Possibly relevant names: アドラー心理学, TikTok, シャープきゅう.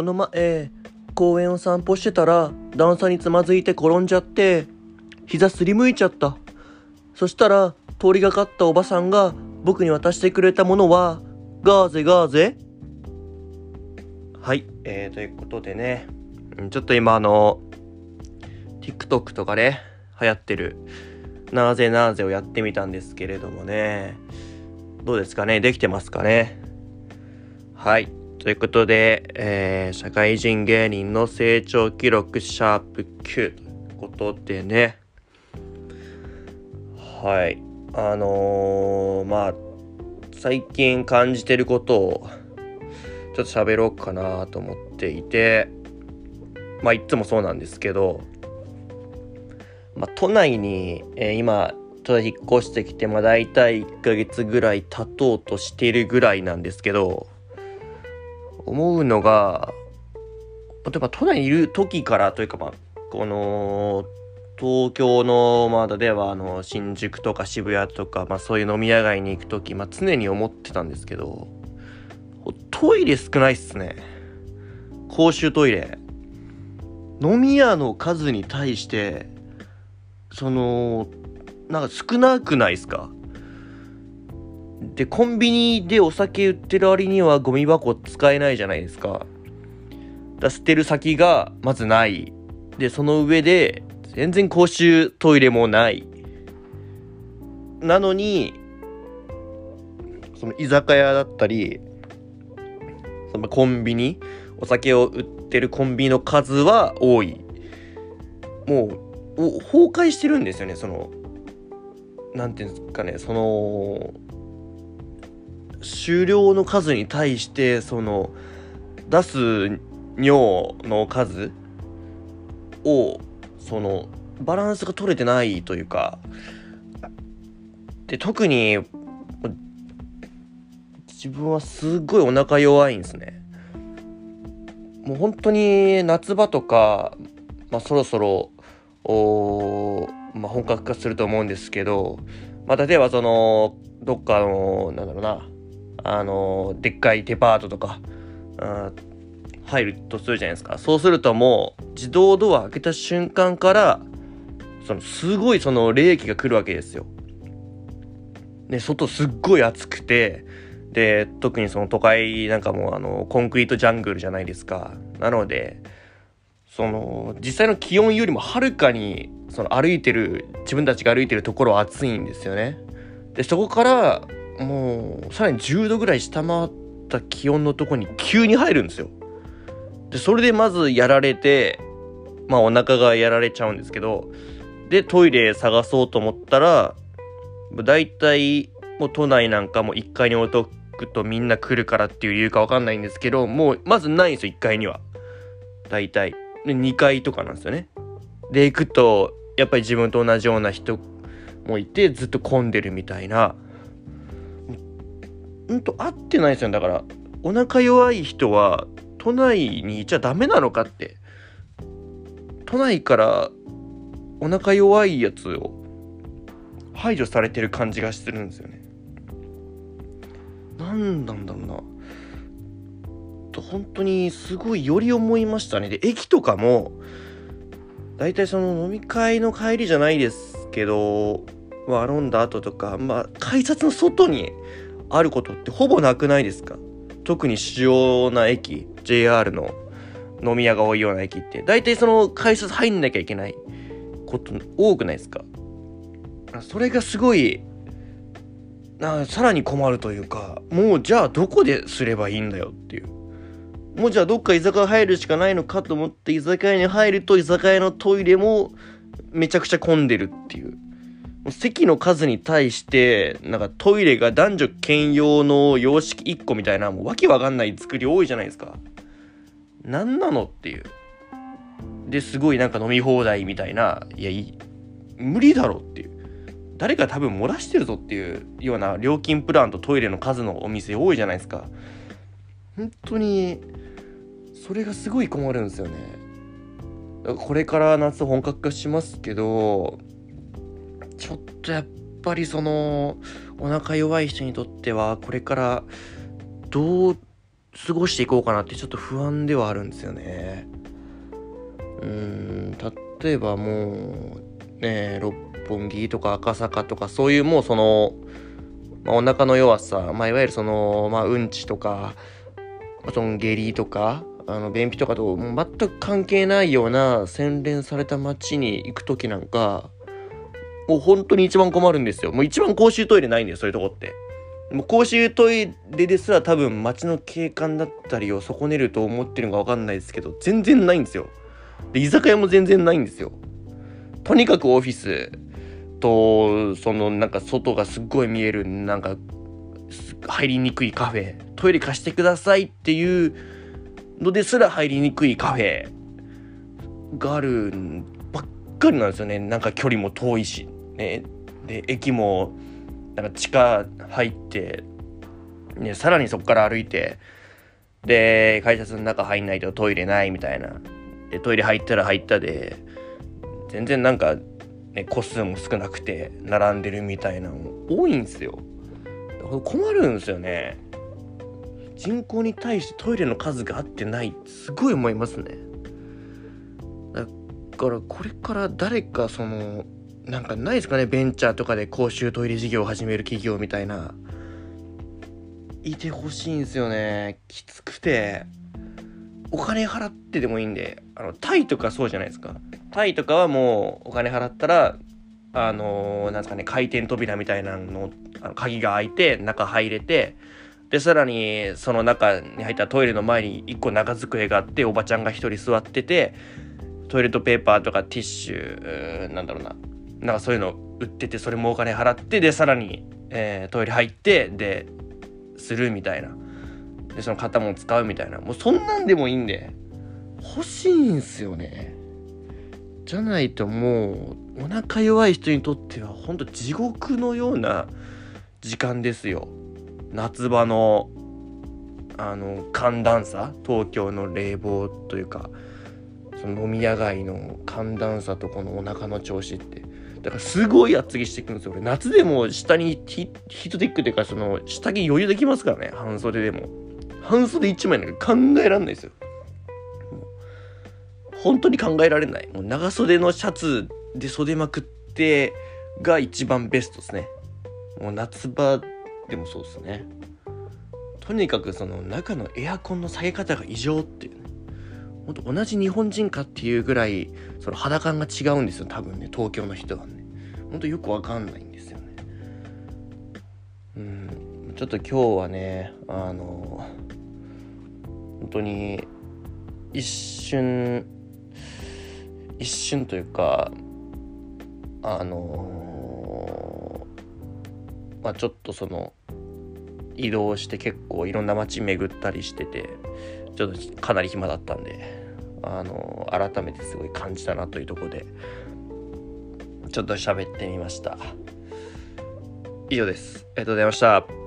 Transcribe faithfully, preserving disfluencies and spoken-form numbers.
この前公園を散歩してたら段差につまずいて転んじゃって膝すりむいちゃった。そしたら通りがかったおばさんが僕に渡してくれたものはガーゼガーゼ。はい、えー、ということでね、ちょっと今あの TikTok とかね流行ってるなーぜなーぜをやってみたんですけれどもね、どうですかね、できてますかね。はいということで、えー、社会人芸人の成長記録シャープきゅうということでね、はいあのー、まあ最近感じてることをちょっと喋ろうかなと思っていて、まあいつもそうなんですけど、まあ、都内に、えー、今ちょっと引っ越してきて、まあ、大体いっかげつぐらい経とうとしているぐらいなんですけど、思うのが例えば都内にいる時からというか、まあ、この東京のまだではあの新宿とか渋谷とか、まあ、そういう飲み屋街に行く時、まあ、常に思ってたんですけど、トイレ少ないっすね。公衆トイレ、飲み屋の数に対してそのなんか少なくないですか。でコンビニでお酒売ってる割にはゴミ箱使えないじゃないですか。だ捨てる先がまずない。でその上で全然公衆トイレもない。なのにその居酒屋だったりそのコンビニ、お酒を売ってるコンビニの数は多い。もう崩壊してるんですよね。そのなんていうんですかね、その終了の数に対してその出す尿の数をそのバランスが取れてないというか、で特に自分はすごいお腹弱いんですね。もう本当に夏場とか、まあ、そろそろおまあ、本格化すると思うんですけど、まあ、例えばそのどっかのなんだろうな、あのでっかいデパートとか入るとするじゃないですか。そうするともう自動ドア開けた瞬間からそのすごいその冷気が来るわけですよ。で外すっごい暑くて、で特にその都会なんかもあのコンクリートジャングルじゃないですか。なのでその実際の気温よりもはるかにその歩いてる自分たちが歩いてるところは暑いんですよね。でそこからもうさらにじゅうどぐらい下回った気温のとこに急に入るんですよ。でそれでまずやられて、まあお腹がやられちゃうんですけど、でトイレ探そうと思ったらだいたいもう都内なんかもいっかいに置いとくとみんな来るからっていう理由かわかんないんですけど、もうまずないんですよいっかいには。だいたいにかいとかなんですよね。で行くとやっぱり自分と同じような人もいてずっと混んでるみたいな。うんと合ってないですよ。だからお腹弱い人は都内にいちゃダメなのかって、都内からお腹弱いやつを排除されてる感じがするんですよね。なんなんだろうな、本当にすごいより思いましたね。で駅とかもだいたいその飲み会の帰りじゃないですけど、まあ、飲んだ後とか、まあ、改札の外にあることってほぼなくないですか。特に主要な駅 ジェイアール の飲み屋が多いような駅ってだいたいその改札入んなきゃいけないこと多くないですか。それがすごいな、さらに困るというか、もうじゃあどこですればいいんだよっていう、もうじゃあどっか居酒屋入るしかないのかと思って居酒屋に入ると居酒屋のトイレもめちゃくちゃ混んでるっていう、もう席の数に対してなんかトイレが男女兼用の洋式いっこみたいな、もうわけわかんない作り多いじゃないですか。なんなのっていう。ですごいなんか飲み放題みたいな、いやいい無理だろっていう、誰か多分漏らしてるぞっていうような料金プランとトイレの数のお店多いじゃないですか。本当にそれがすごい困るんですよね。これから夏本格化しますけど、ちょっとやっぱりそのお腹弱い人にとってはこれからどう過ごしていこうかなってちょっと不安ではあるんですよね。うーん、例えばもうね、六本木とか赤坂とか、そういうもうその、まあ、お腹の弱さ、まあ、いわゆるその、まあ、うんちとかその下痢とかあの便秘とかと全く関係ないような洗練された街に行く時なんかもう本当に一番困るんですよ。もう一番公衆トイレないんだよ、そういうとこって。もう公衆トイレですら多分街の景観だったりを損ねると思ってるのか分かんないですけど、全然ないんですよ。で、居酒屋も全然ないんですよ。とにかくオフィスと、そのなんか外がすっごい見える、なんか入りにくいカフェ、トイレ貸してくださいっていうのですら入りにくいカフェがあるばっかりなんですよね。なんか距離も遠いし、ね、で駅もなんか地下入って、ね、さらにそこから歩いて、で改札の中入んないとトイレないみたいな。でトイレ入ったら入ったで全然なんか、ね、個数も少なくて並んでるみたいなの多いんですよ。困るんですよね。人口に対してトイレの数が合ってない、すごい思いますね。だからこれから誰かそのなんかないですかね、ベンチャーとかで公衆トイレ事業を始める企業みたいな、いてほしいんですよね。きつくてお金払ってでもいいんで、あのタイとかそうじゃないですか。タイとかはもうお金払ったらあのー、なんですかね、回転扉みたいなの、あの鍵が開いて中入れて、でさらにその中に入ったトイレの前に一個長机があって、おばちゃんが一人座ってて、トイレットペーパーとかティッシュ、なんだろうな、なんかそういうの売ってて、それもお金払って、でさらに、えー、トイレ入ってでするみたいな。でその型も使うみたいな、もうそんなんでもいいんで欲しいんすよね。じゃないともうお腹弱い人にとってはほんと地獄のような時間ですよ。夏場のあの寒暖差、東京の冷房というかその飲み屋街の寒暖差とこのお腹の調子って、だからすごい厚着してくるんですよ俺。夏でも下に ヒ, ヒートテックというかその下着余裕できますからね。半袖でも半袖いちまいなんか考えられないですよ。本当に考えられない。もう長袖のシャツで袖まくってが一番ベストですね。もう夏場でもそうですね。とにかくその中のエアコンの下げ方が異常っていうね。本当同じ日本人かっていうぐらいその肌感が違うんですよ。多分ね、東京の人はね。本当よくわかんないんですよね。うん、ちょっと今日はね、あの本当に一瞬一瞬というかあのー、まあちょっとその移動して結構いろんな街巡ったりしてて、ちょっとかなり暇だったんで、あのー、改めてすごい感じたなというところでちょっと喋ってみました。以上です。ありがとうございました。